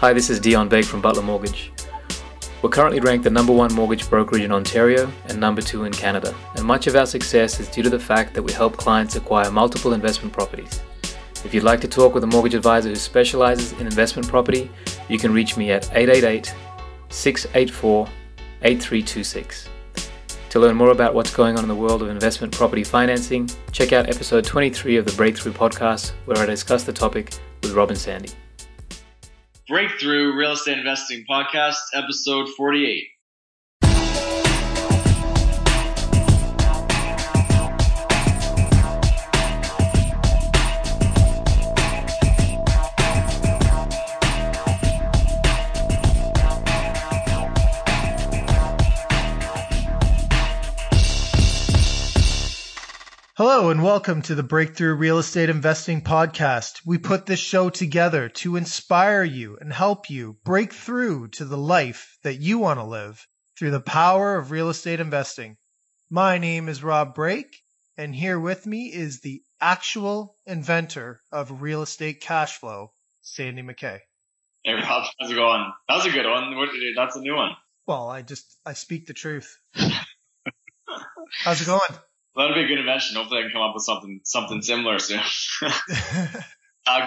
Hi, this is Dion Begg from Butler Mortgage. We're currently ranked the #1 mortgage brokerage in Ontario and #2 in Canada, and much of our success is due to the fact that we help clients acquire multiple investment properties. If you'd like to talk with a mortgage advisor who specializes in investment property, you can reach me at 888-684-8326. To learn more about what's going on in the world of investment property financing, check out episode 23 of the Breakthrough podcast, where I discuss the topic with Robin Sandy. Breakthrough Real Estate Investing Podcast, episode 48. Hello and welcome to the Breakthrough Real Estate Investing Podcast. We put this show together to inspire you and help you break through to the life that you want to live through the power of real estate investing. My name is Rob Brake, and here with me is the actual inventor of real estate cash flow, Sandy McKay. Hey Rob, how's it going? That was a good one. That's a new one. Well, I speak the truth. How's it going? That'll be a good invention. Hopefully I can come up with something similar soon.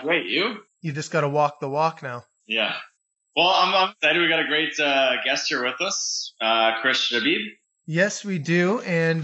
Great. You just got to walk the walk now. Yeah. Well, I'm excited. We got a great guest here with us, Chris Shabib. Yes, we do. And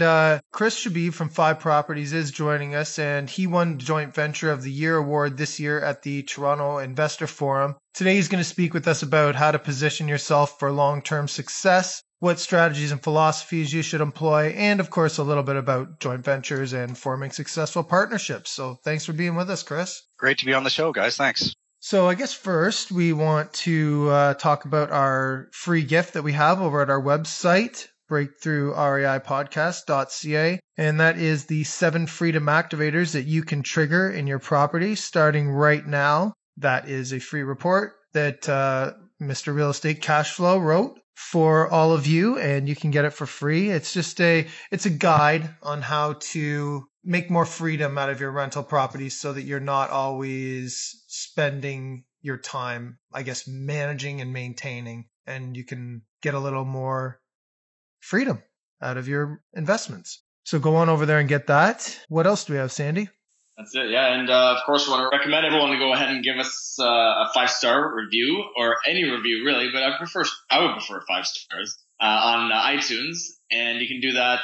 Chris Shabib from Five Properties is joining us, and he won the Joint Venture of the Year award this year at the Toronto Investor Forum. Today, he's going to speak with us about how to position yourself for long-term success, what strategies and philosophies you should employ, and of course, a little bit about joint ventures and forming successful partnerships. So thanks for being with us, Chris. Great to be on the show, guys. Thanks. So I guess first we want to talk about our free gift that we have over at our website, breakthroughreipodcast.ca, and that is the 7 freedom activators that you can trigger in your property starting right now. That is a free report that Mr. Real Estate Cashflow wrote for all of you, and you can get it for free. It's just a guide on how to make more freedom out of your rental properties so that you're not always spending your time, I guess, managing and maintaining, and you can get a little more freedom out of your investments. So go on over there and get that. What else do we have, Sandy? That's it. Yeah. And of course, we want to recommend everyone to go ahead and give us a 5-star review, or any review really, but I would prefer 5 stars on iTunes. And you can do that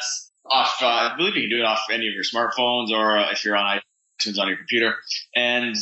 off, I believe you can do it off any of your smartphones, or if you're on iTunes on your computer. And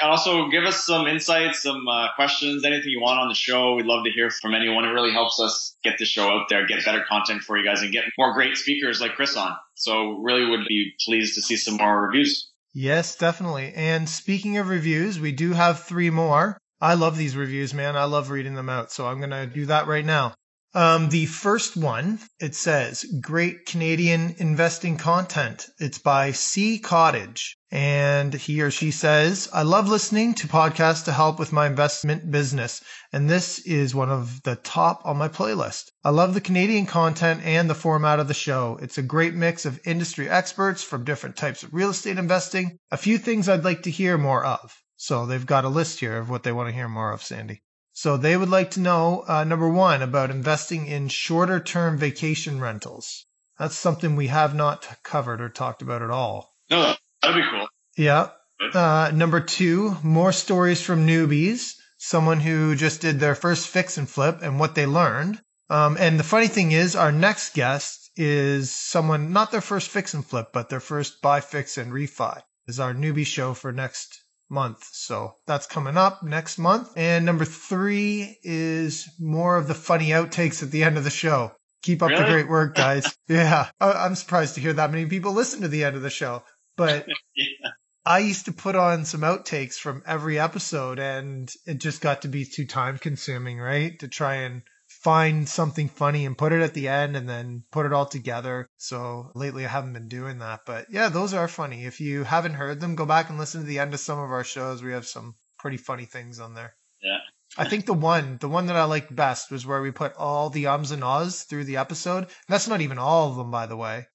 also give us some insights, some questions, anything you want on the show. We'd love to hear from anyone. It really helps us get the show out there, get better content for you guys, and get more great speakers like Chris on. So really would be pleased to see some more reviews. Yes, definitely. And speaking of reviews, we do have 3 more. I love these reviews, man. I love reading them out. So I'm going to do that right now. The first one, it says, "Great Canadian Investing Content." It's by C Cottage. And he or she says, "I love listening to podcasts to help with my investment business, and this is one of the top on my playlist. I love the Canadian content and the format of the show. It's a great mix of industry experts from different types of real estate investing. A few things I'd like to hear more of." So they've got a list here of what they want to hear more of, Sandy. So they would like to know, #1, about investing in shorter-term vacation rentals. That's something we have not covered or talked about at all. No, that'd be cool. Yeah. #2, more stories from newbies, someone who just did their first fix and flip and what they learned. And the funny thing is, our next guest is someone, not their first fix and flip, but their first buy, fix, and refi. Is our newbie show for next month. So that's coming up next month. And #3 is more of the funny outtakes at the end of the show. Keep up the great work, guys. Yeah. I'm surprised to hear that many people listen to the end of the show. But yeah. I used to put on some outtakes from every episode, and it just got to be too time consuming, right? To try and find something funny and put it at the end and then put it all together. So lately I haven't been doing that, but yeah, those are funny. If you haven't heard them, go back and listen to the end of some of our shows. We have some pretty funny things on there. Yeah. I think the one that I liked best was where we put all the ums and ahs through the episode. And that's not even all of them, by the way.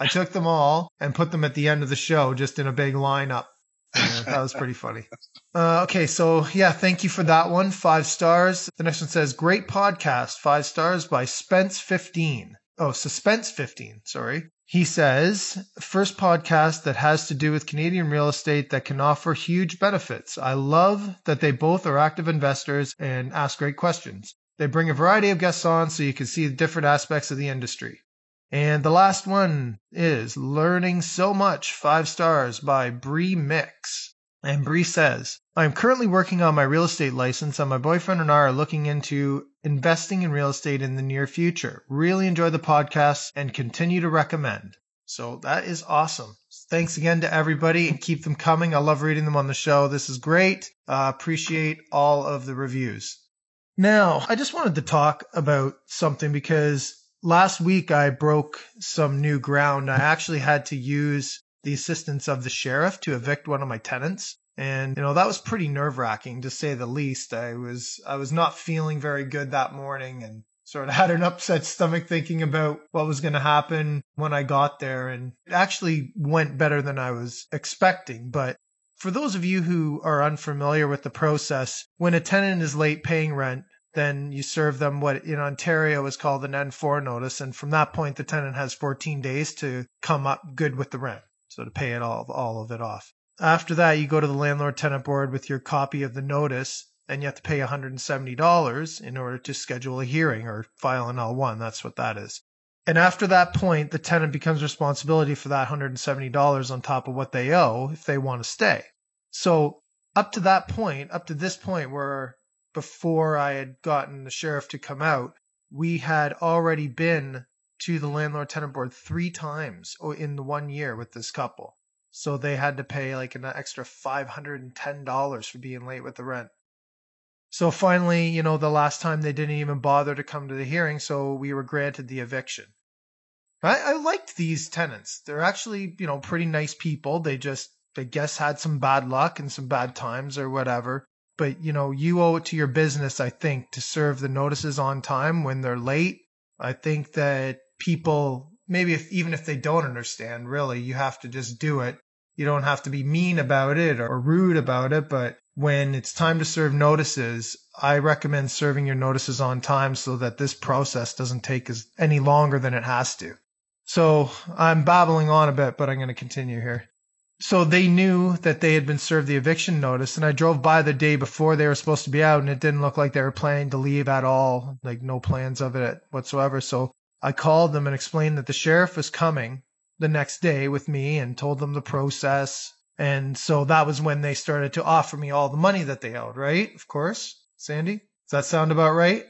I took them all and put them at the end of the show, just in a big lineup. That was pretty funny. Okay. So yeah, thank you for that one. 5 stars. The next one says, great podcast. 5 stars by Spence 15. Oh, Suspense 15. Sorry. He says, first podcast that has to do with Canadian real estate that can offer huge benefits. I love that they both are active investors and ask great questions. They bring a variety of guests on so you can see the different aspects of the industry. And the last one is learning so much. 5 stars by Bree Mix. And Bree says, I'm currently working on my real estate license and my boyfriend and I are looking into investing in real estate in the near future. Really enjoy the podcast and continue to recommend. So that is awesome. Thanks again to everybody and keep them coming. I love reading them on the show. This is great. Appreciate all of the reviews. Now, I just wanted to talk about something because last week I broke some new ground. I actually had to use the assistance of the sheriff to evict one of my tenants. And, you know, that was pretty nerve-wracking, to say the least. I was not feeling very good that morning and sort of had an upset stomach thinking about what was going to happen when I got there. And it actually went better than I was expecting. But for those of you who are unfamiliar with the process, when a tenant is late paying rent, then you serve them what in Ontario is called an N4 notice. And from that point, the tenant has 14 days to come up good with the rent. So to pay it all of it off. After that, you go to the landlord-tenant board with your copy of the notice, and you have to pay $170 in order to schedule a hearing or file an L1. That's what that is. And after that point, the tenant becomes responsibility for that $170 on top of what they owe if they want to stay. So up to this point where before I had gotten the sheriff to come out, we had already been to the landlord-tenant board 3 times in the 1 year with this couple. So they had to pay like an extra $510 for being late with the rent. So finally, you know, the last time they didn't even bother to come to the hearing, so we were granted the eviction. I liked these tenants. They're actually, you know, pretty nice people. They just, I guess, had some bad luck and some bad times or whatever. But, you know, you owe it to your business, I think, to serve the notices on time when they're late. I think that people, maybe even if they don't understand, really, you have to just do it. You don't have to be mean about it or rude about it. But when it's time to serve notices, I recommend serving your notices on time so that this process doesn't take any longer than it has to. So I'm babbling on a bit, but I'm going to continue here. So they knew that they had been served the eviction notice, and I drove by the day before they were supposed to be out, and it didn't look like they were planning to leave at all, like no plans of it whatsoever. So I called them and explained that the sheriff was coming the next day with me and told them the process. And so that was when they started to offer me all the money that they owed, right? Of course. Sandy, does that sound about right?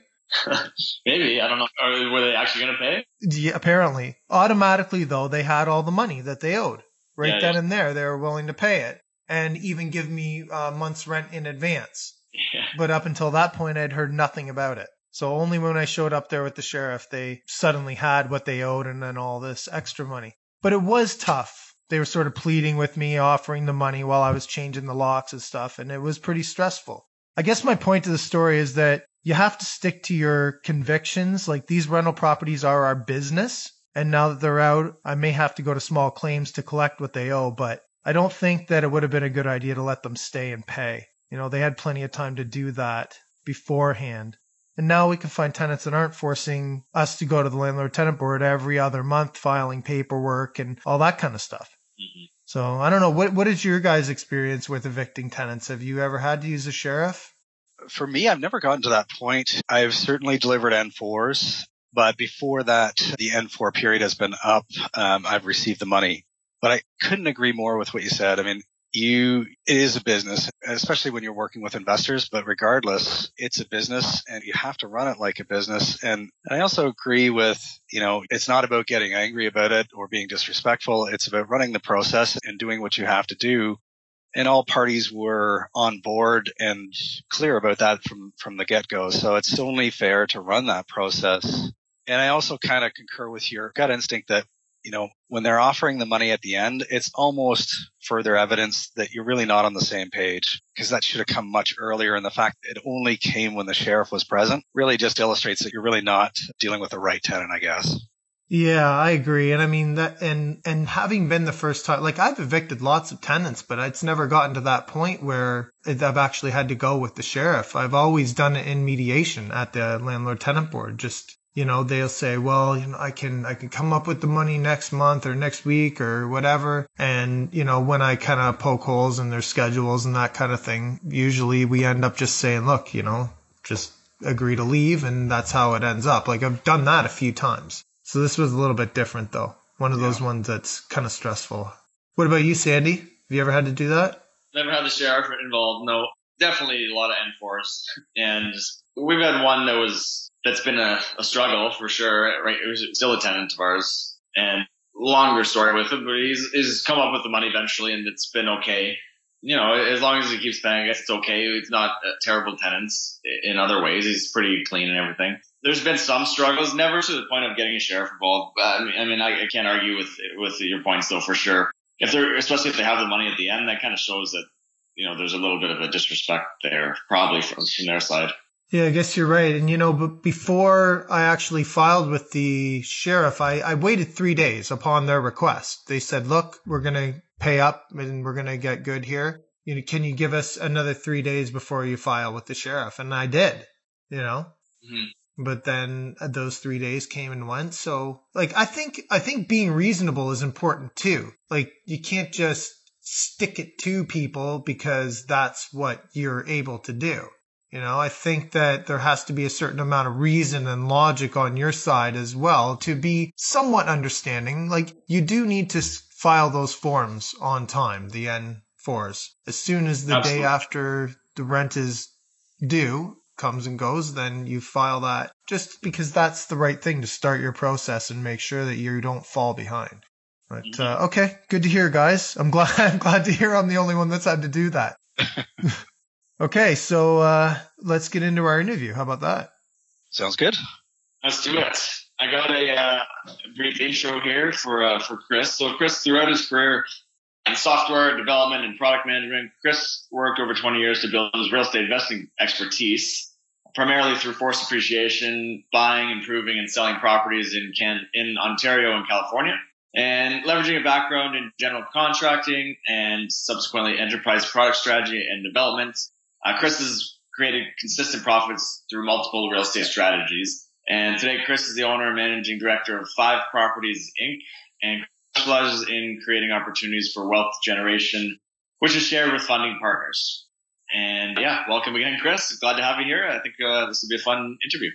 Maybe. I don't know. Were they actually going to pay? Yeah, apparently. Automatically, though, they had all the money that they owed. Right, then and there, they were willing to pay it and even give me a month's rent in advance. Yeah. But up until that point, I'd heard nothing about it. So only when I showed up there with the sheriff, they suddenly had what they owed and then all this extra money. But it was tough. They were sort of pleading with me, offering the money while I was changing the locks and stuff. And it was pretty stressful. I guess my point to the story is that you have to stick to your convictions. Like, these rental properties are our business. And now that they're out, I may have to go to small claims to collect what they owe, but I don't think that it would have been a good idea to let them stay and pay. You know, they had plenty of time to do that beforehand. And now we can find tenants that aren't forcing us to go to the landlord-tenant board every other month, filing paperwork and all that kind of stuff. Mm-hmm. So I don't know. What is your guys' experience with evicting tenants? Have you ever had to use a sheriff? For me, I've never gotten to that point. I've certainly delivered N4s. But before that, the N4 period has been up. I've received the money. But I couldn't agree more with what you said. I mean, it is a business, especially when you're working with investors. But regardless, it's a business and you have to run it like a business. And I also agree with, you know, it's not about getting angry about it or being disrespectful. It's about running the process and doing what you have to do. And all parties were on board and clear about that from the get-go. So it's only fair to run that process. And I also kind of concur with your gut instinct that, you know, when they're offering the money at the end, it's almost further evidence that you're really not on the same page, because that should have come much earlier. And the fact that it only came when the sheriff was present really just illustrates that you're really not dealing with the right tenant, I guess. Yeah, I agree. And I mean that, and having been the first time, like I've evicted lots of tenants, but it's never gotten to that point where I've actually had to go with the sheriff. I've always done it in mediation at the landlord-tenant board. Just, you know, they'll say, well, you know, I can come up with the money next month or next week or whatever. And, you know, when I kind of poke holes in their schedules and that kind of thing, usually we end up just saying, look, you know, just agree to leave. And that's how it ends up. Like I've done that a few times. So this was a little bit different, though. One of those ones that's kind of stressful. What about you, Sandy? Have you ever had to do that? Never had the sheriff involved. No, definitely a lot of enforced. And we've had one that's been a struggle for sure. Right, it was still a tenant of ours, and longer story with him. But he's come up with the money eventually, and it's been okay. You know, as long as he keeps paying, I guess it's okay. It's not terrible tenants in other ways. He's pretty clean and everything. There's been some struggles, never to the point of getting a sheriff involved. I can't argue with your points, though, for sure. Especially if they have the money at the end, that kind of shows that, you know, there's a little bit of a disrespect there, probably from their side. Yeah, I guess you're right. And, you know, but before I actually filed with the sheriff, I waited 3 days upon their request. They said, look, we're going to pay up and we're going to get good here. You know, can you give us another 3 days before you file with the sheriff? And I did, you know. Mm-hmm. But then those 3 days came and went. So, like, I think being reasonable is important, too. Like, you can't just stick it to people because that's what you're able to do. You know, I think that there has to be a certain amount of reason and logic on your side as well to be somewhat understanding. Like, you do need to file those forms on time, the N4s. As soon as the day after the rent is due comes and goes, then you file that just because that's the right thing to start your process and make sure that you don't fall behind. But okay, good to hear, guys. I'm glad to hear I'm the only one that's had to do that. Okay, so let's get into our interview. How about that? Sounds good. Let's do it. I got a brief intro here for Chris. So Chris, throughout his career in software development and product management, Chris worked over 20 years to build his real estate investing expertise, primarily through forced appreciation, buying, improving, and selling properties in Ontario and California, and leveraging a background in general contracting and subsequently enterprise product strategy and development. Chris has created consistent profits through multiple real estate strategies. And today, Chris is the owner and managing director of Five Properties, Inc., and specializes in creating opportunities for wealth generation, which is shared with funding partners. And yeah, welcome again, Chris. Glad to have you here. I think this will be a fun interview.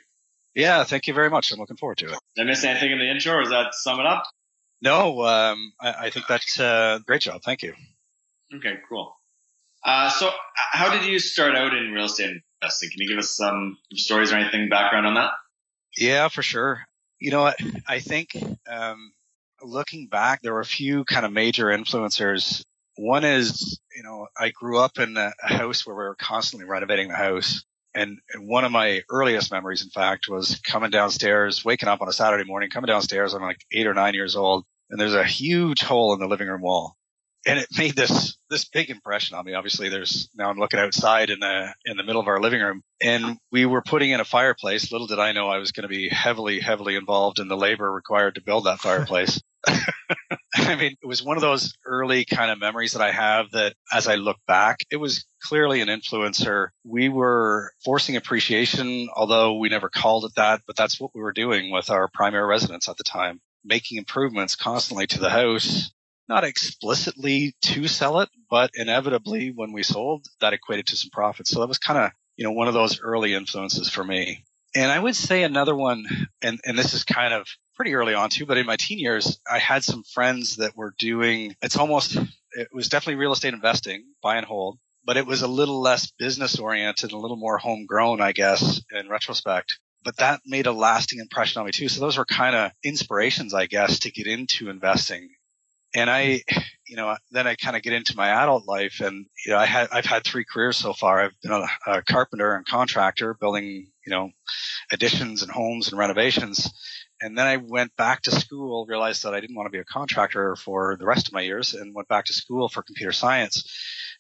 Yeah, thank you very much. I'm looking forward to it. Did I miss anything in the intro, or is that sum it up? No, I think that's a great job. Thank you. Okay, cool. So how did you start out in real estate investing? Can you give us some stories or anything, background on that? Yeah, for sure. You know what? I think looking back, there were a few kind of major influencers. One is, you know, I grew up in a house where we were constantly renovating the house. And one of my earliest memories, in fact, was coming downstairs, waking up on a Saturday morning, coming downstairs. I'm like 8 or 9 years old. And there's a huge hole in the living room wall. And it made this big impression on me. Obviously, now I'm looking outside in the middle of our living room, and we were putting in a fireplace. Little did I know I was going to be heavily, heavily involved in the labor required to build that fireplace. I mean, it was one of those early kind of memories that I have that as I look back, it was clearly an influencer. We were forcing appreciation, although we never called it that, but that's what we were doing with our primary residence at the time, making improvements constantly to the house. Not explicitly to sell it, but inevitably when we sold, that equated to some profits. So that was kind of, you know, one of those early influences for me. And I would say another one, and this is kind of pretty early on too, but in my teen years, I had some friends that were doing, it was definitely real estate investing, buy and hold, but it was a little less business oriented, a little more homegrown, I guess, in retrospect. But that made a lasting impression on me too. So those were kind of inspirations, I guess, to get into investing. And I kind of get into my adult life, and you know, I've had 3 careers so far. I've been a carpenter and contractor, building, you know, additions and homes and renovations. And then I went back to school, realized that I didn't want to be a contractor for the rest of my years, and went back to school for computer science,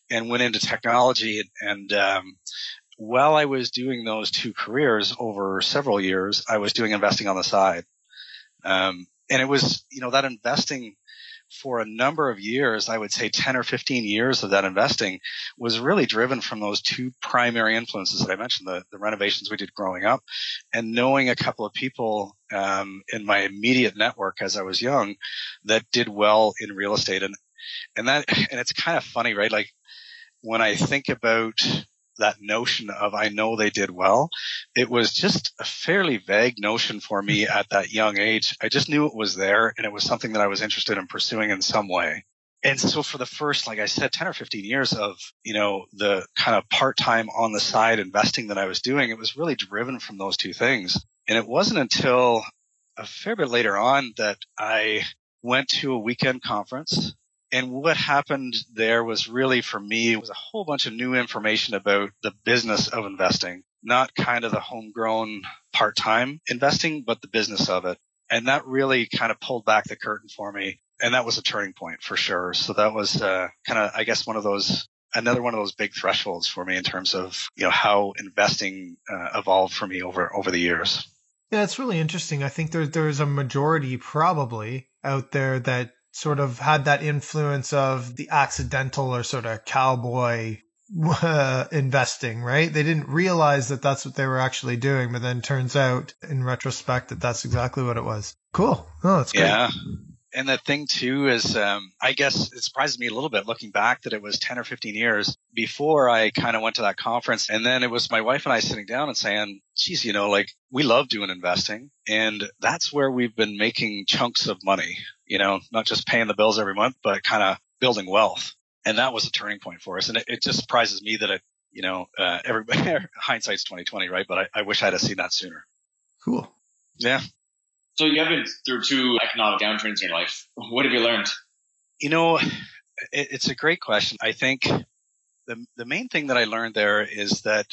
and went into technology. And while I was doing those 2 careers over several years, I was doing investing on the side. And it was, you know, that investing for a number of years, I would say 10 or 15 years of that investing was really driven from those two primary influences that I mentioned, the renovations we did growing up and knowing a couple of people in my immediate network as I was young that did well in real estate. And it's kind of funny, right? Like when I think about that notion of I know they did well, it was just a fairly vague notion for me at that young age. I just knew it was there and it was something that I was interested in pursuing in some way. And so for the first, like I said, 10 or 15 years of, you know, the kind of part-time on the side investing that I was doing, it was really driven from those two things. And it wasn't until a fair bit later on that I went to a weekend conference. And what happened there was really, for me, was a whole bunch of new information about the business of investing, not kind of the homegrown part-time investing, but the business of it. And that really kind of pulled back the curtain for me. And that was a turning point for sure. So that was kind of, I guess, another one of those big thresholds for me in terms of, you know, how investing evolved for me over the years. Yeah, it's really interesting. I think there's a majority probably out there that sort of had that influence of the accidental or sort of cowboy investing, right? They didn't realize that that's what they were actually doing, but then turns out in retrospect that that's exactly what it was. Cool. Oh, that's great. Yeah. And the thing too is, I guess it surprises me a little bit looking back that it was 10 or 15 years before I kind of went to that conference. And then it was my wife and I sitting down and saying, geez, you know, like we love doing investing and that's where we've been making chunks of money, you know, not just paying the bills every month, but kind of building wealth. And that was a turning point for us. And it just surprises me that it, you know, everybody, hindsight's 20/20, right? But I wish I'd have seen that sooner. Cool. Yeah. So you have been through two economic downturns in your life. What have you learned? You know, it's a great question. I think the main thing that I learned there is that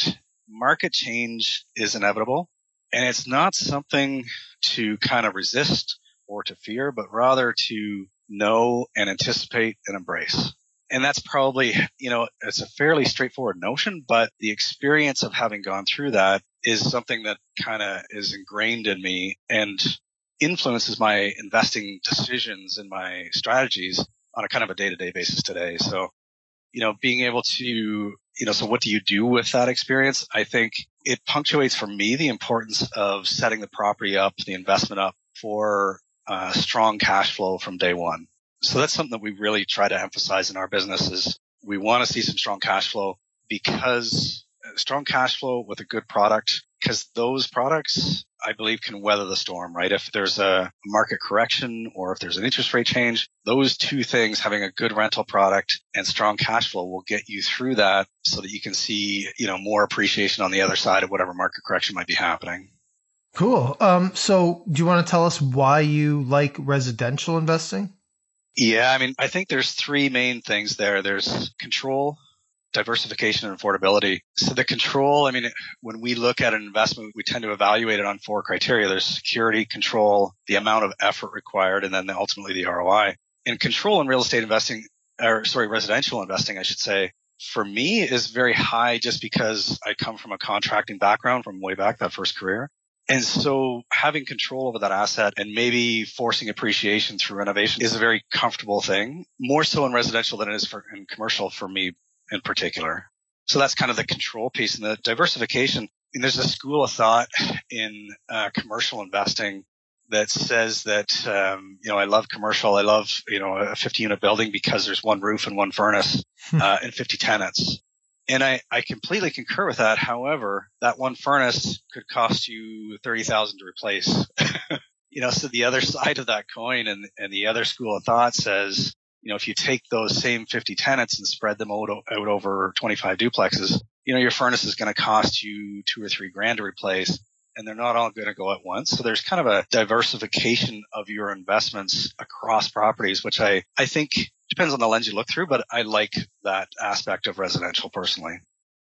market change is inevitable, and it's not something to kind of resist or to fear, but rather to know and anticipate and embrace. And that's probably, you know, it's a fairly straightforward notion, but the experience of having gone through that is something that kind of is ingrained in me and influences my investing decisions and my strategies on a kind of a day-to-day basis today. So, you know, being able to, you know, so what do you do with that experience? I think it punctuates for me the importance of setting the property up, the investment up for strong cash flow from day one. So that's something that we really try to emphasize in our business is we want to see some strong cash flow because strong cash flow with a good product, because those products, I believe, can weather the storm, right? If there's a market correction or if there's an interest rate change, those two things, having a good rental product and strong cash flow, will get you through that so that you can see, you know, more appreciation on the other side of whatever market correction might be happening. Cool. So do you want to tell us why you like residential investing? Yeah, I mean, I think there's three main things there. There's control, diversification, and affordability. So the control, I mean, when we look at an investment, we tend to evaluate it on four criteria. There's security, control, the amount of effort required, and then ultimately the ROI. And control in real estate investing, residential investing, I should say, for me is very high just because I come from a contracting background from way back, that first career. And so having control over that asset and maybe forcing appreciation through renovation is a very comfortable thing, more so in residential than it is in commercial for me in particular. So that's kind of the control piece. And the diversification, and there's a school of thought in commercial investing that says that, you know, I love commercial. I love, you know, a 50-unit building because there's one roof and one furnace and 50 tenants. And I completely concur with that. However, that one furnace could cost you $30,000 to replace. You know, so the other side of that coin and the other school of thought says, you know, if you take those same 50 tenants and spread them out over 25 duplexes, you know, your furnace is going to cost you $2,000 or $3,000 to replace, and they're not all going to go at once. So there's kind of a diversification of your investments across properties, which I think depends on the lens you look through, but I like that aspect of residential personally.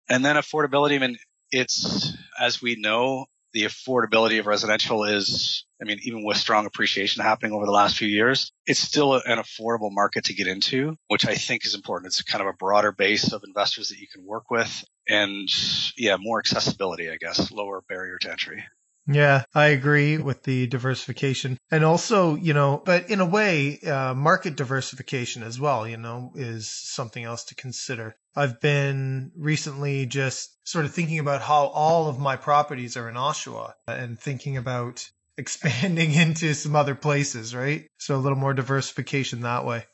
And then affordability, I mean, it's, as we know, the affordability of residential is, I mean, even with strong appreciation happening over the last few years, it's still an affordable market to get into, which I think is important. It's kind of a broader base of investors that you can work with and, yeah, more accessibility, I guess, lower barrier to entry. Yeah, I agree with the diversification. And also, you know, but in a way, market diversification as well, you know, is something else to consider. I've been recently just sort of thinking about how all of my properties are in Oshawa and thinking about expanding into some other places, right? So a little more diversification that way.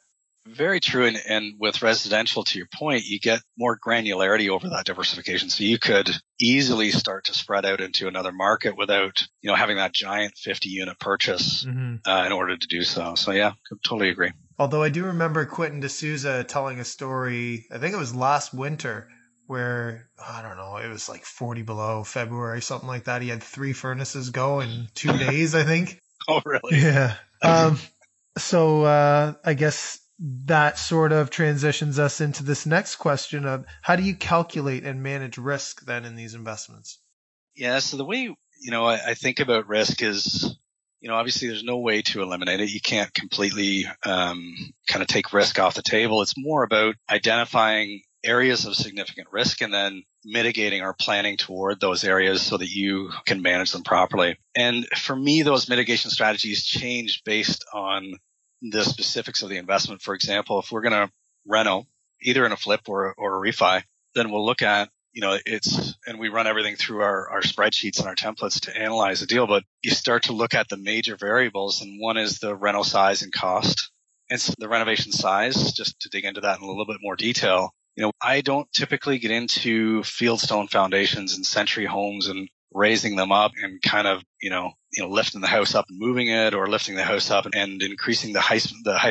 Very true. And with residential, to your point, you get more granularity over that diversification. So you could easily start to spread out into another market without, you know, having that giant 50-unit purchase in order to do so. So, yeah, I totally agree. Although I do remember Quentin D'Souza telling a story, I think it was last winter, where, I don't know, it was like 40 below February, something like that. He had 3 furnaces go in 2 days, I think. Oh, really? Yeah. So I guess that sort of transitions us into this next question of how do you calculate and manage risk then in these investments? Yeah, so the way, you know, I think about risk is, you know, obviously there's no way to eliminate it. You can't completely kind of take risk off the table. It's more about identifying areas of significant risk and then mitigating or planning toward those areas so that you can manage them properly. And for me, those mitigation strategies change based on the specifics of the investment. For example, if we're going to reno, either in a flip or a refi, then we'll look at, you know, and we run everything through our spreadsheets and our templates to analyze the deal. But you start to look at the major variables, and one is the reno size and cost. And so the renovation size, just to dig into that in a little bit more detail, you know, I don't typically get into fieldstone foundations and century homes and raising them up and kind of, you know, lifting the house up and moving it, or lifting the house up and increasing the height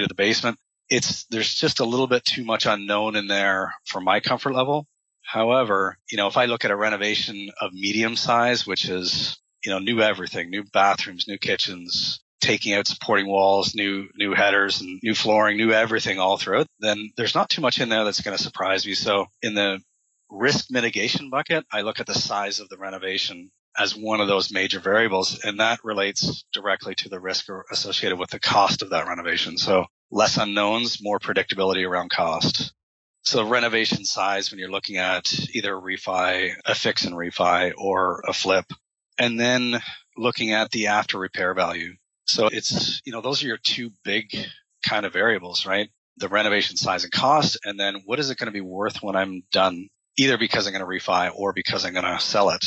of the basement. There's just a little bit too much unknown in there for my comfort level. However, you know, if I look at a renovation of medium size, which is, you know, new everything, new bathrooms, new kitchens, taking out supporting walls, new headers and new flooring, new everything all throughout, then there's not too much in there that's going to surprise me. So in the risk mitigation bucket, I look at the size of the renovation as one of those major variables, and that relates directly to the risk associated with the cost of that renovation. So less unknowns, more predictability around cost. So renovation size when you're looking at either a refi, a fix and refi, or a flip, and then looking at the after repair value. So it's, you know, those are your two big kind of variables, right? The renovation size and cost, and then what is it going to be worth when I'm done? Either because I'm going to refi or because I'm going to sell it.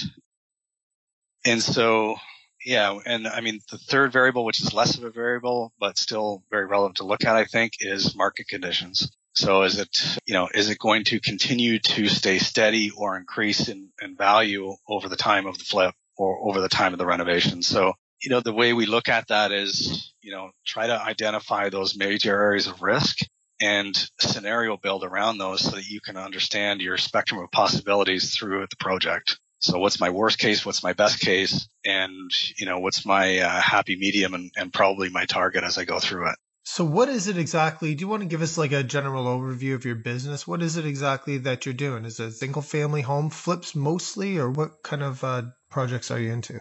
And so, yeah, and I mean, the third variable, which is less of a variable, but still very relevant to look at, I think, is market conditions. So is it, you know, is it going to continue to stay steady or increase in value over the time of the flip or over the time of the renovation? So, you know, the way we look at that is, you know, try to identify those major areas of risk and scenario build around those so that you can understand your spectrum of possibilities through the project. So what's my worst case? What's my best case? And, you know, what's my happy medium and probably my target as I go through it. So what is it exactly? Do you want to give us like a general overview of your business? What is it exactly that you're doing? Is it single family home flips mostly, or what kind of projects are you into?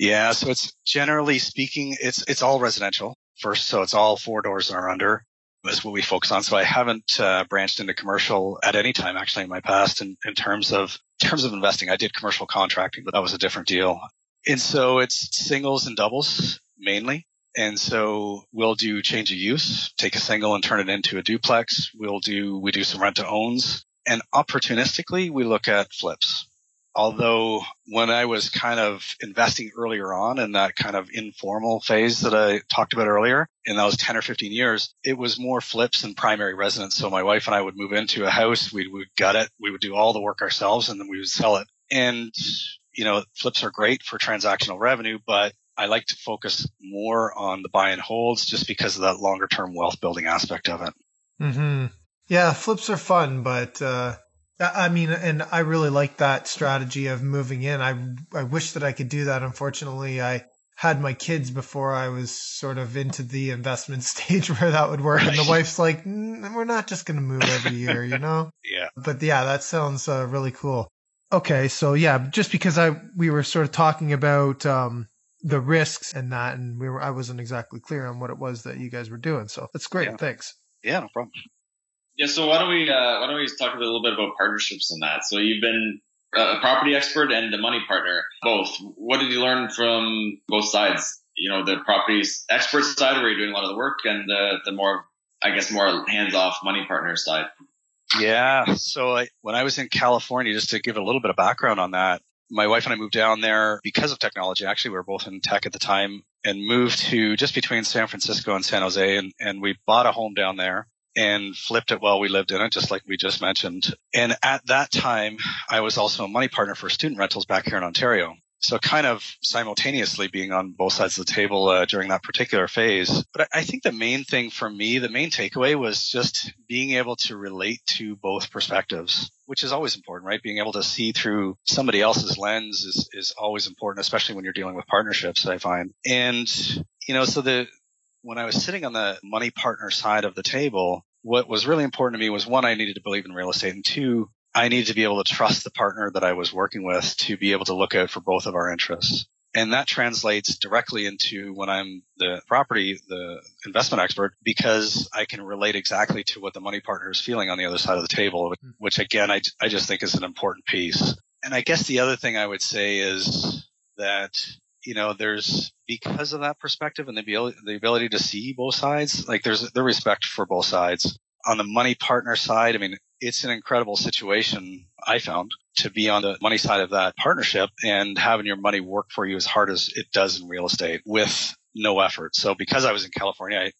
Yeah, so it's generally speaking, it's all residential first. So it's all 4 doors or under. That's what we focus on. So I haven't branched into commercial at any time, actually, in my past. In terms of investing, I did commercial contracting, but that was a different deal. And so it's singles and doubles mainly. And so we'll do change of use, take a single and turn it into a duplex. We do some rent to owns, and opportunistically we look at flips. Although when I was kind of investing earlier on in that kind of informal phase that I talked about earlier, and that was 10 or 15 years, it was more flips and primary residence. So my wife and I would move into a house, we would gut it, we would do all the work ourselves, and then we would sell it. And, you know, flips are great for transactional revenue, but I like to focus more on the buy and holds just because of that longer term wealth building aspect of it. Mm-hmm. Yeah, flips are fun, but I mean, and I really like that strategy of moving in. I wish that I could do that. Unfortunately, I had my kids before I was sort of into the investment stage where that would work. Right. And the wife's like, we're not just going to move every year, you know? Yeah. But yeah, that sounds really cool. Okay. So yeah, just because we were sort of talking about the risks and that, and I wasn't exactly clear on what it was that you guys were doing. So that's great. Yeah. Thanks. Yeah, no problem. Yeah, so why don't we talk a little bit about partnerships and that? So you've been a property expert and a money partner, both. What did you learn from both sides? You know, the property expert side where you're doing a lot of the work and the more, I guess, more hands-off money partner side. Yeah. So when I was in California, just to give a little bit of background on that, my wife and I moved down there because of technology. Actually, we were both in tech at the time and moved to just between San Francisco and San Jose. And we bought a home down there and flipped it while we lived in it, just like we just mentioned. And at that time, I was also a money partner for student rentals back here in Ontario. So kind of simultaneously being on both sides of the table during that particular phase. But I think the main thing for me, the main takeaway was just being able to relate to both perspectives, which is always important, right? Being able to see through somebody else's lens is always important, especially when you're dealing with partnerships, I find. And, you know, so when I was sitting on the money partner side of the table, what was really important to me was, one, I needed to believe in real estate, and two, I needed to be able to trust the partner that I was working with to be able to look out for both of our interests. And that translates directly into when I'm the investment expert, because I can relate exactly to what the money partner is feeling on the other side of the table, which again, I just think is an important piece. And I guess the other thing I would say is that, you know, there's, because of that perspective and the ability to see both sides, like there's the respect for both sides. On the money partner side, I mean, it's an incredible situation, I found, to be on the money side of that partnership and having your money work for you as hard as it does in real estate with no effort. So because I was in California,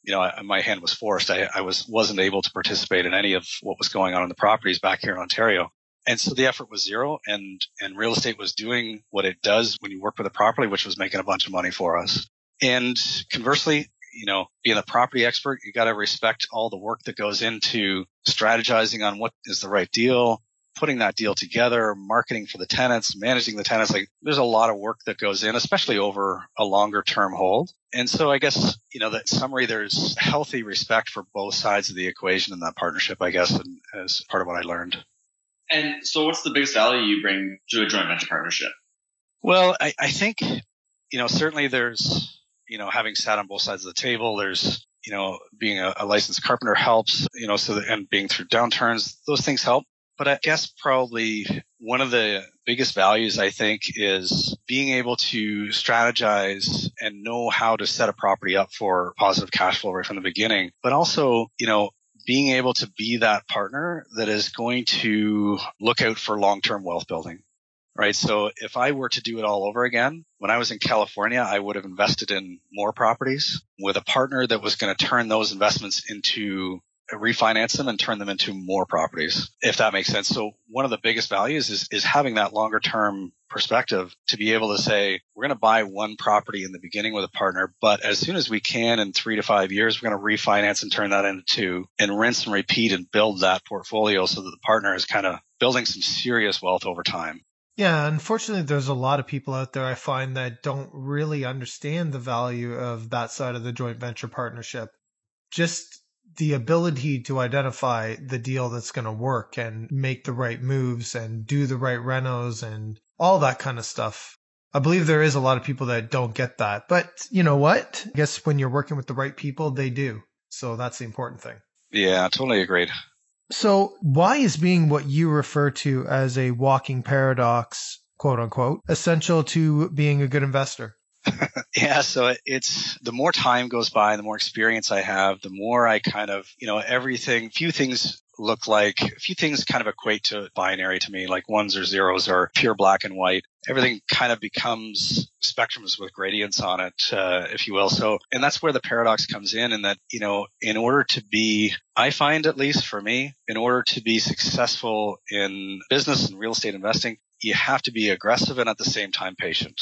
my hand was forced. I wasn't able to participate in any of what was going on in the properties back here in Ontario. And so the effort was zero, and real estate was doing what it does when you work with a property, which was making a bunch of money for us. And conversely, you know, being a property expert, you got to respect all the work that goes into strategizing on what is the right deal, putting that deal together, marketing for the tenants, managing the tenants. Like, there's a lot of work that goes in, especially over a longer term hold. And so I guess, you know, that summary, there's healthy respect for both sides of the equation in that partnership, I guess, and as part of what I learned. And so what's the biggest value you bring to a joint venture partnership? Well, I think, you know, certainly there's, you know, having sat on both sides of the table, there's, you know, being a licensed carpenter helps, you know, and being through downturns, those things help. But I guess probably one of the biggest values, I think, is being able to strategize and know how to set a property up for positive cash flow right from the beginning. But also, you know, being able to be that partner that is going to look out for long-term wealth building. Right. So if I were to do it all over again, when I was in California, I would have invested in more properties with a partner that was going to turn those investments into, refinance them and turn them into more properties, if that makes sense. So one of the biggest values is having that longer term perspective to be able to say, we're going to buy one property in the beginning with a partner, but as soon as we can in 3 to 5 years, we're going to refinance and turn that into two and rinse and repeat and build that portfolio so that the partner is kind of building some serious wealth over time. Yeah, unfortunately, there's a lot of people out there I find that don't really understand the value of that side of the joint venture partnership. Just the ability to identify the deal that's going to work and make the right moves and do the right renos and all that kind of stuff. I believe there is a lot of people that don't get that. But you know what? I guess when you're working with the right people, they do. So that's the important thing. Yeah, totally agreed. So why is being what you refer to as a walking paradox, quote unquote, essential to being a good investor? Yeah, so it's the more time goes by, the more experience I have, the more I kind of, you know, few things kind of equate to binary to me, like ones or zeros or pure black and white. Everything kind of becomes spectrums with gradients on it, if you will. So, and that's where the paradox comes in that, you know, in order to be, I find at least for me, in order to be successful in business and real estate investing, you have to be aggressive and at the same time patient.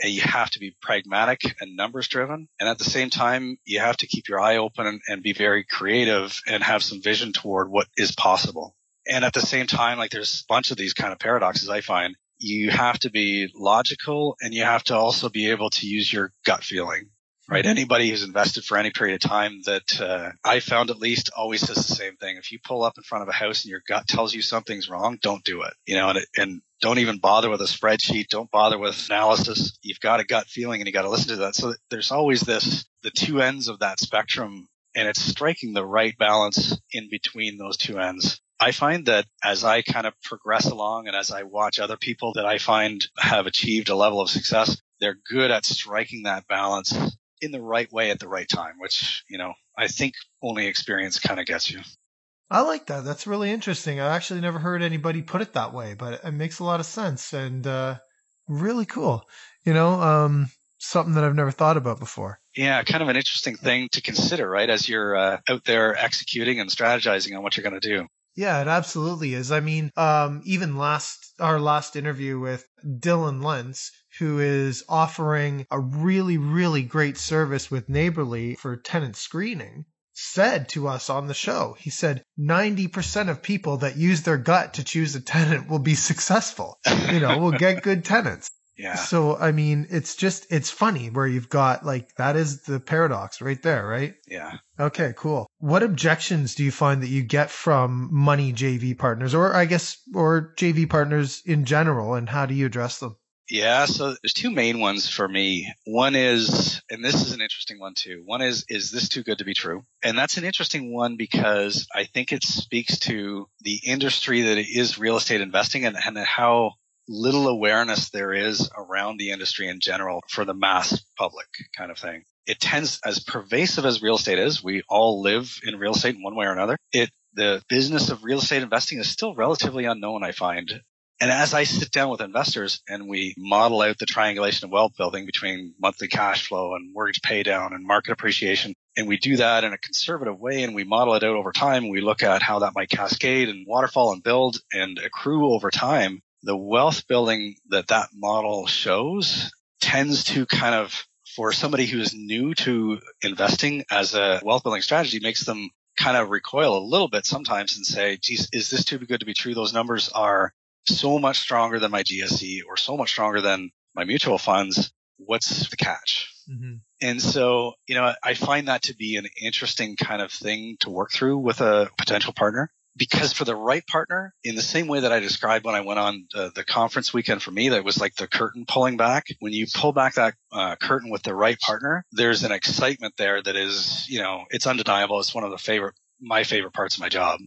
And you have to be pragmatic and numbers driven. And at the same time, you have to keep your eye open and be very creative and have some vision toward what is possible. And at the same time, like there's a bunch of these kind of paradoxes I find. You have to be logical and you have to also be able to use your gut feeling, right? Anybody who's invested for any period of time that I found at least always says the same thing. If you pull up in front of a house and your gut tells you something's wrong, don't do it, you know, and don't even bother with a spreadsheet. Don't bother with analysis. You've got a gut feeling and you got to listen to that. So there's always the two ends of that spectrum, and it's striking the right balance in between those two ends. I find that as I kind of progress along and as I watch other people that I find have achieved a level of success, they're good at striking that balance in the right way at the right time, which, you know, I think only experience kind of gets you. I like that. That's really interesting. I actually never heard anybody put it that way, but it makes a lot of sense and really cool. You know, something that I've never thought about before. Yeah, kind of an interesting thing to consider, right, as you're out there executing and strategizing on what you're going to do. Yeah, it absolutely is. I mean, even our last interview with Dylan Lentz, who is offering a really, really great service with Neighborly for tenant screening, said to us on the show, he said, 90% of people that use their gut to choose a tenant will be successful, you know, will get good tenants. Yeah. So, I mean, it's funny where you've got like, that is the paradox right there, right? Yeah. Okay, cool. What objections do you find that you get from money JV partners or JV partners in general, and how do you address them? Yeah. So there's two main ones for me. One is, and this is an interesting one too. One is this too good to be true? And that's an interesting one because I think it speaks to the industry that is real estate investing and how little awareness there is around the industry in general for the mass public kind of thing. It tends, as pervasive as real estate is, we all live in real estate in one way or another. The business of real estate investing is still relatively unknown, I find. And as I sit down with investors and we model out the triangulation of wealth building between monthly cash flow and mortgage pay down and market appreciation, and we do that in a conservative way and we model it out over time, and we look at how that might cascade and waterfall and build and accrue over time, the wealth building that model shows tends to kind of, for somebody who is new to investing as a wealth building strategy, makes them kind of recoil a little bit sometimes and say, geez, is this too good to be true? Those numbers are so much stronger than my GSE or so much stronger than my mutual funds. What's the catch? Mm-hmm. And so, you know, I find that to be an interesting kind of thing to work through with a potential partner. Because for the right partner, in the same way that I described when I went on the conference weekend, for me, that was like the curtain pulling back. When you pull back that curtain with the right partner, there's an excitement there that is, you know, it's undeniable. It's one of my favorite parts of my job.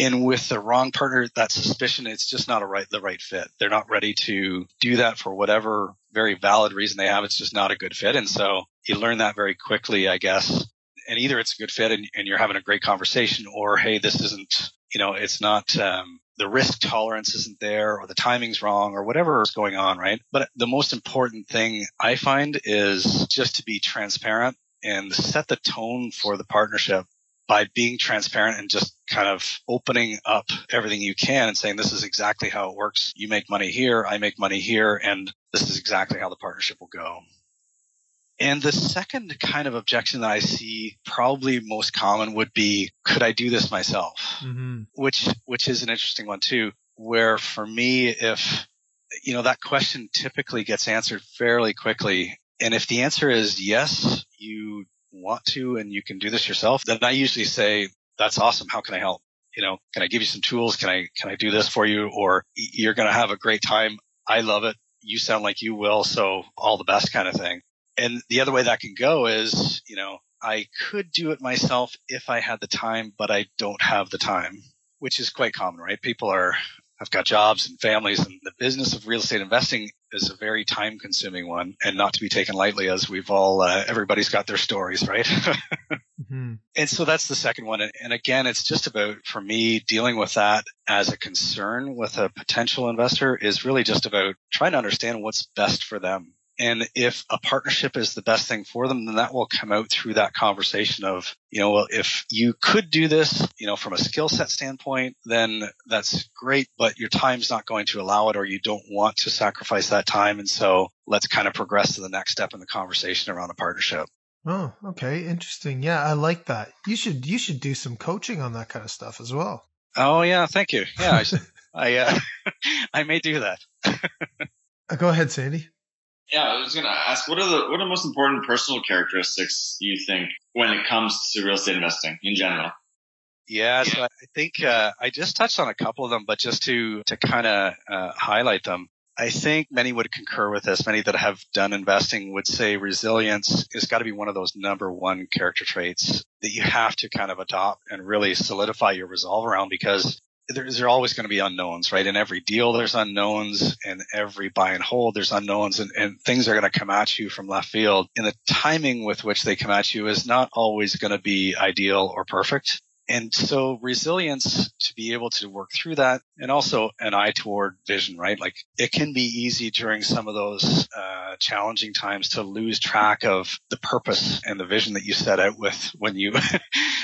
And with the wrong partner, that suspicion, it's just not the right fit. They're not ready to do that for whatever very valid reason they have. It's just not a good fit. And so you learn that very quickly, I guess. And either it's a good fit and you're having a great conversation, or, hey, this isn't, you know, it's not, the risk tolerance isn't there, or the timing's wrong, or whatever is going on, right? But the most important thing I find is just to be transparent and set the tone for the partnership by being transparent and just kind of opening up everything you can and saying, this is exactly how it works. You make money here, I make money here, and this is exactly how the partnership will go. And the second kind of objection that I see probably most common would be, could I do this myself? Mm-hmm. Which is an interesting one too, where for me, if, you know, that question typically gets answered fairly quickly. And if the answer is yes, you want to, and you can do this yourself, then I usually say, that's awesome. How can I help? You know, can I give you some tools? Can I do this for you? Or you're going to have a great time. I love it. You sound like you will. So all the best kind of thing. And the other way that can go is, you know, I could do it myself if I had the time, but I don't have the time, which is quite common, right? People have got jobs and families, and the business of real estate investing is a very time consuming one and not to be taken lightly, as we've all, everybody's got their stories, right? Mm-hmm. And so that's the second one. And again, it's just about, for me, dealing with that as a concern with a potential investor is really just about trying to understand what's best for them. And if a partnership is the best thing for them, then that will come out through that conversation of, you know, well, if you could do this, you know, from a skill set standpoint, then that's great, but your time's not going to allow it, or you don't want to sacrifice that time. And so let's kind of progress to the next step in the conversation around a partnership. Oh, okay. Interesting. Yeah, I like that. You should do some coaching on that kind of stuff as well. Oh, yeah. Thank you. Yeah, I should. I may do that. Go ahead, Sandy. Yeah, I was going to ask, what are the most important personal characteristics you think when it comes to real estate investing in general? Yeah, so I think I just touched on a couple of them, but just to kind of highlight them, I think many would concur with this. Many that have done investing would say resilience has got to be one of those number one character traits that you have to kind of adopt and really solidify your resolve around, because there are always going to be unknowns, right? In every deal, there's unknowns, and every buy and hold, there's unknowns, and things are going to come at you from left field. And the timing with which they come at you is not always going to be ideal or perfect. And so resilience to be able to work through that, and also an eye toward vision, right? Like it can be easy during some of those challenging times to lose track of the purpose and the vision that you set out with when you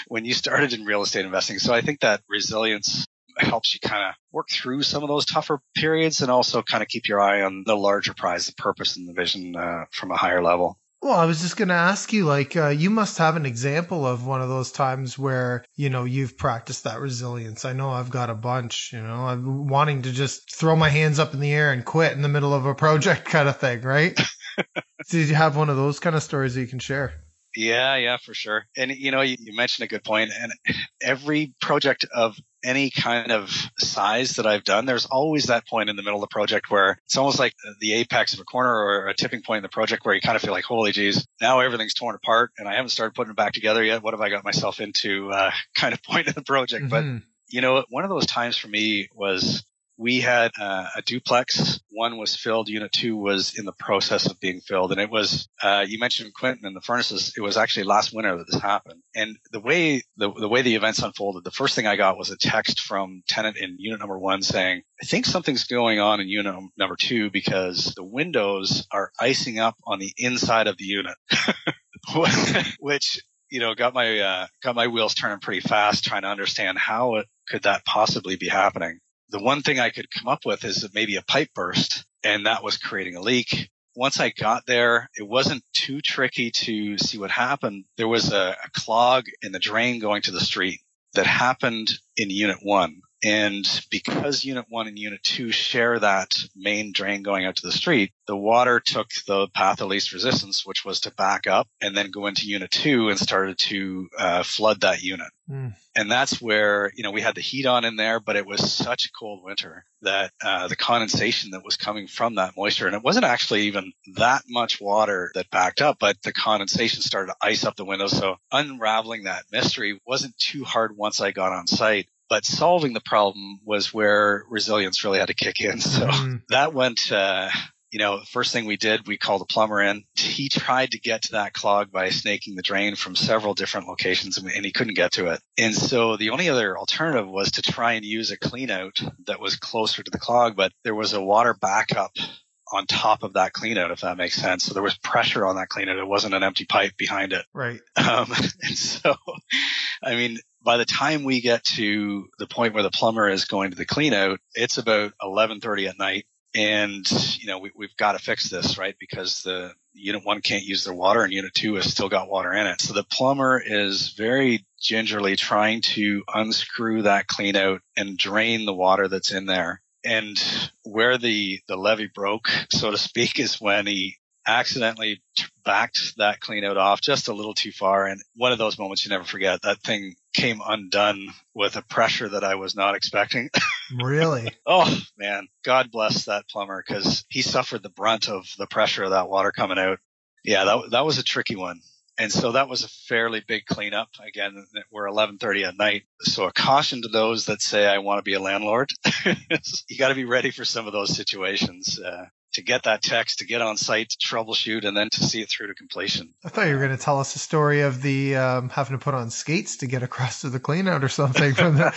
when you started in real estate investing. So I think that resilience helps you kind of work through some of those tougher periods and also kind of keep your eye on the larger prize, the purpose and the vision from a higher level. Well, I was just going to ask you, like, you must have an example of one of those times where, you know, you've practiced that resilience. I know I've got a bunch, you know, I'm wanting to just throw my hands up in the air and quit in the middle of a project kind of thing, right? Did you have one of those kind of stories that you can share? Yeah, for sure. And, you know, you mentioned a good point. And every project of any kind of size that I've done, there's always that point in the middle of the project where it's almost like the apex of a corner or a tipping point in the project where you kind of feel like, holy geez, now everything's torn apart and I haven't started putting it back together yet. What have I got myself into kind of point in the project? Mm-hmm. But, you know, one of those times for me was we had a duplex. One was filled. Unit 2 was in the process of being filled. And it was, you mentioned Quentin and the furnaces. It was actually last winter that this happened. And the way the events unfolded, the first thing I got was a text from tenant in unit number 1 saying, I think something's going on in unit number 2 because the windows are icing up on the inside of the unit, which, you know, got my wheels turning pretty fast trying to understand how could that possibly be happening. The one thing I could come up with is maybe a pipe burst, and that was creating a leak. Once I got there, it wasn't too tricky to see what happened. There was a clog in the drain going to the street that happened in Unit 1. And because Unit 1 and Unit 2 share that main drain going out to the street, the water took the path of least resistance, which was to back up and then go into Unit 2 and started to flood that unit. Mm. And that's where, you know, we had the heat on in there, but it was such a cold winter that the condensation that was coming from that moisture, and it wasn't actually even that much water that backed up, but the condensation started to ice up the windows. So unraveling that mystery wasn't too hard once I got on site. But solving the problem was where resilience really had to kick in. So that went, you know, first thing we did, we called a plumber in. He tried to get to that clog by snaking the drain from several different locations, and he couldn't get to it. And so the only other alternative was to try and use a clean out that was closer to the clog, but there was a water backup on top of that clean out, if that makes sense. So there was pressure on that clean out. It wasn't an empty pipe behind it. Right. And so, I mean, by the time we get to the point where the plumber is going to the clean out, it's about 11:30 at night. And, you know, we've got to fix this, right? Because the Unit 1 can't use their water and Unit 2 has still got water in it. So the plumber is very gingerly trying to unscrew that clean out and drain the water that's in there. And where the levee broke, so to speak, is when he accidentally backed that clean out off just a little too far. And one of those moments you never forget. That thing came undone with a pressure that I was not expecting. Really? Oh, man. God bless that plumber because he suffered the brunt of the pressure of that water coming out. Yeah, that was a tricky one. And so that was a fairly big cleanup. Again, we're 11:30 at night. So a caution to those that say, I want to be a landlord. You got to be ready for some of those situations to get that text, to get on site, to troubleshoot, and then to see it through to completion. I thought you were going to tell us a story of the having to put on skates to get across to the cleanout or something from the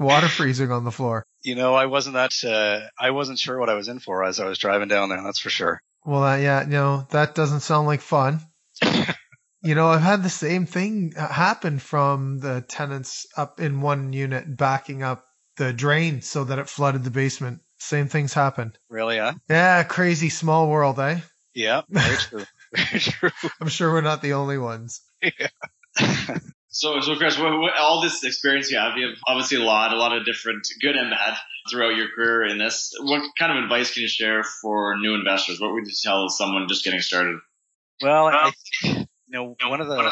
water freezing on the floor. You know, I wasn't sure what I was in for as I was driving down there. That's for sure. Well, yeah, no, that doesn't sound like fun. You know, I've had the same thing happen from the tenants up in one unit backing up the drain so that it flooded the basement. Same things happened. Really? Huh? Yeah. Crazy small world, eh? Yeah. Very true. Very true. I'm sure we're not the only ones. Yeah. So Chris, what, all this experience you have obviously a lot of different good and bad throughout your career in this. What kind of advice can you share for new investors? What would you tell someone just getting started? Well, I think, you know, one of the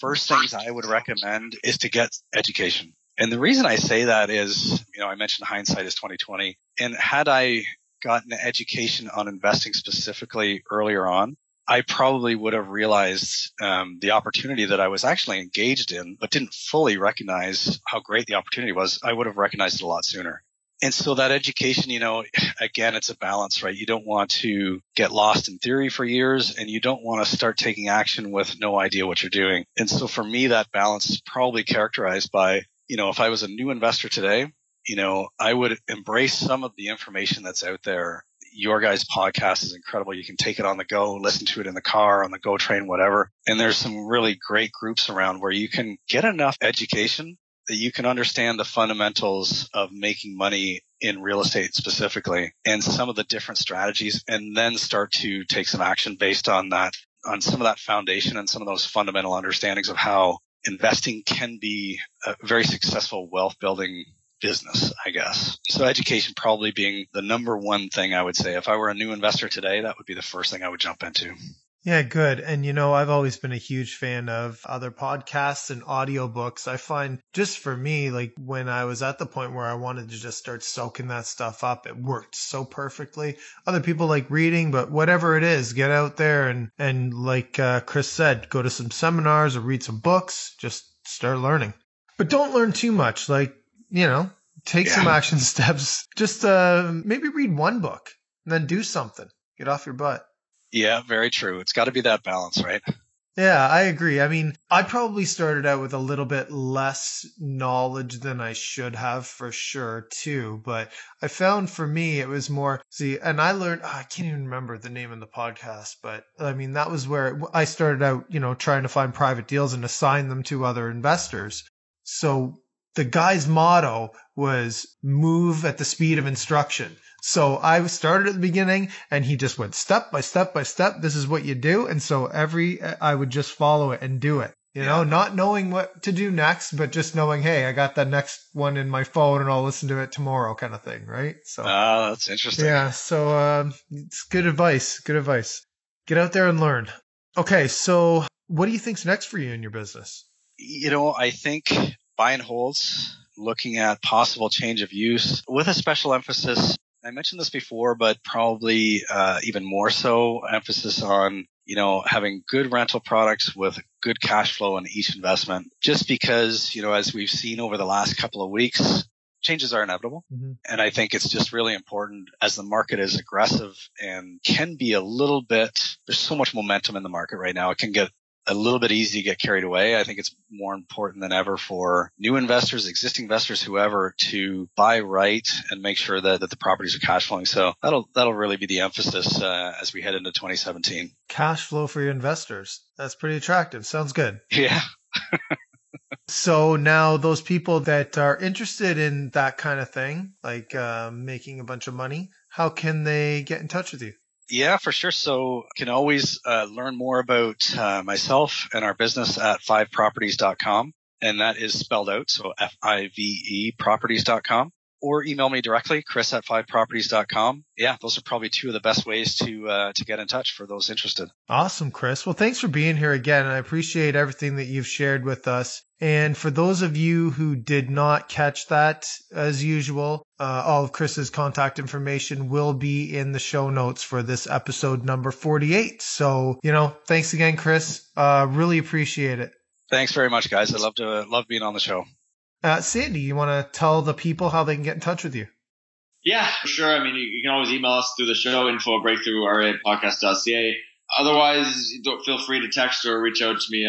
first things I would recommend is to get education. And the reason I say that is, you know, I mentioned hindsight is 20/20. And had I gotten education on investing specifically earlier on, I probably would have realized the opportunity that I was actually engaged in, but didn't fully recognize how great the opportunity was. I would have recognized it a lot sooner. And so that education, you know, again, it's a balance, right? You don't want to get lost in theory for years, and you don't want to start taking action with no idea what you're doing. And so for me, that balance is probably characterized by, you know, if I was a new investor today, you know, I would embrace some of the information that's out there. Your guys' podcast is incredible. You can take it on the go, listen to it in the car, on the GO train, whatever. And there's some really great groups around where you can get enough education that you can understand the fundamentals of making money in real estate specifically and some of the different strategies, and then start to take some action based on that, on some of that foundation and some of those fundamental understandings of how investing can be a very successful wealth building business, I guess. So education probably being the number one thing I would say. If I were a new investor today, that would be the first thing I would jump into. Yeah, good. And, you know, I've always been a huge fan of other podcasts and audiobooks. I find just for me, like when I was at the point where I wanted to just start soaking that stuff up, it worked so perfectly. Other people like reading, but whatever it is, get out there and like Chris said, go to some seminars or read some books, just start learning. But don't learn too much. Like, you know, take some action steps. Just maybe read one book and then do something. Get off your butt. Yeah, very true. It's got to be that balance, right? Yeah, I agree. I mean, I probably started out with a little bit less knowledge than I should have for sure too, but I found for me it was more, and I learned, I can't even remember the name of the podcast, but I mean, that was where I started out, you know, trying to find private deals and assign them to other investors. So the guy's motto was move at the speed of instruction. So I started at the beginning and he just went step by step by step. This is what you do. And so I would just follow it and do it, you know, not knowing what to do next, but just knowing, hey, I got that next one in my phone and I'll listen to it tomorrow kind of thing. Right. So that's interesting. Yeah. So it's good advice. Good advice. Get out there and learn. Okay. So what do you think's next for you in your business? You know, I think buy and holds, looking at possible change of use with a special emphasis. I mentioned this before, but probably even more so, emphasis on, you know, having good rental products with good cash flow in each investment. Just because, you know, as we've seen over the last couple of weeks, changes are inevitable. Mm-hmm. And I think it's just really important as the market is aggressive and can be a little bit, there's so much momentum in the market right now. It can get a little bit easy to get carried away. I think it's more important than ever for new investors, existing investors, whoever, to buy right and make sure that the properties are cash flowing. So that'll really be the emphasis as we head into 2017. Cash flow for your investors. That's pretty attractive. Sounds good. Yeah. So now those people that are interested in that kind of thing, like making a bunch of money, how can they get in touch with you? Yeah, for sure. So you can always learn more about myself and our business at fiveproperties.com. And that is spelled out. So F-I-V-E properties.com, or email me directly, Chris at fiveproperties.com. Yeah, those are probably two of the best ways to get in touch for those interested. Awesome, Chris. Well, thanks for being here again. I appreciate everything that you've shared with us. And for those of you who did not catch that, as usual, all of Chris's contact information will be in the show notes for this episode number 48. So, you know, thanks again, Chris. Really appreciate it. Thanks very much, guys. I love being on the show. Sandy, you want to tell the people how they can get in touch with you? Yeah, for sure. I mean, you can always email us through the show, info@breakthroughreipodcast.ca. Otherwise, feel free to text or reach out to me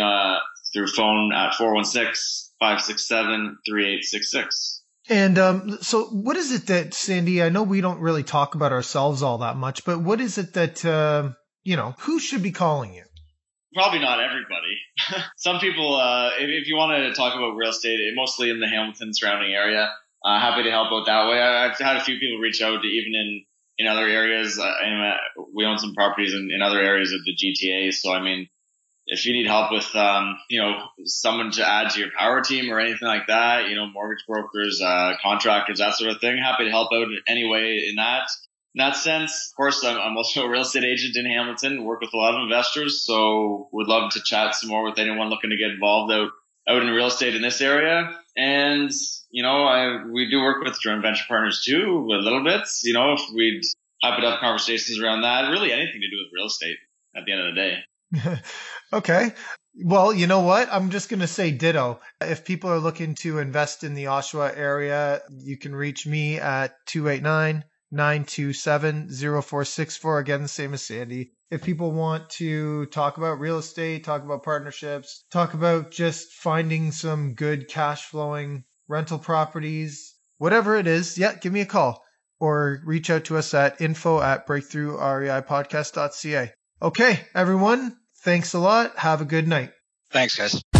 through phone at 416-567-3866. And so what is it that, Sandy, I know we don't really talk about ourselves all that much, but what is it that, you know, who should be calling you? Probably not everybody. Some people, if you want to talk about real estate, mostly in the Hamilton surrounding area, happy to help out that way. I've had a few people reach out, even in other areas. We own some properties in other areas of the GTA. So, I mean, if you need help with, you know, someone to add to your power team or anything like that, you know, mortgage brokers, contractors, that sort of thing, happy to help out in any way in that sense. Of course, I'm also a real estate agent in Hamilton, work with a lot of investors. So would love to chat some more with anyone looking to get involved out in real estate in this area. And, you know, we do work with joint venture partners too, a little bit, you know, if we'd happy to have conversations around that, really anything to do with real estate. at the end of the day. Okay. Well, you know what? I'm just going to say ditto. If people are looking to invest in the Oshawa area, you can reach me at 289-927-0464. Again, the same as Sandy. If people want to talk about real estate, talk about partnerships, talk about just finding some good cash flowing rental properties, whatever it is, yeah, give me a call or reach out to us at info@breakthroughreipodcast.ca. Okay, everyone. Thanks a lot. Have a good night. Thanks, guys.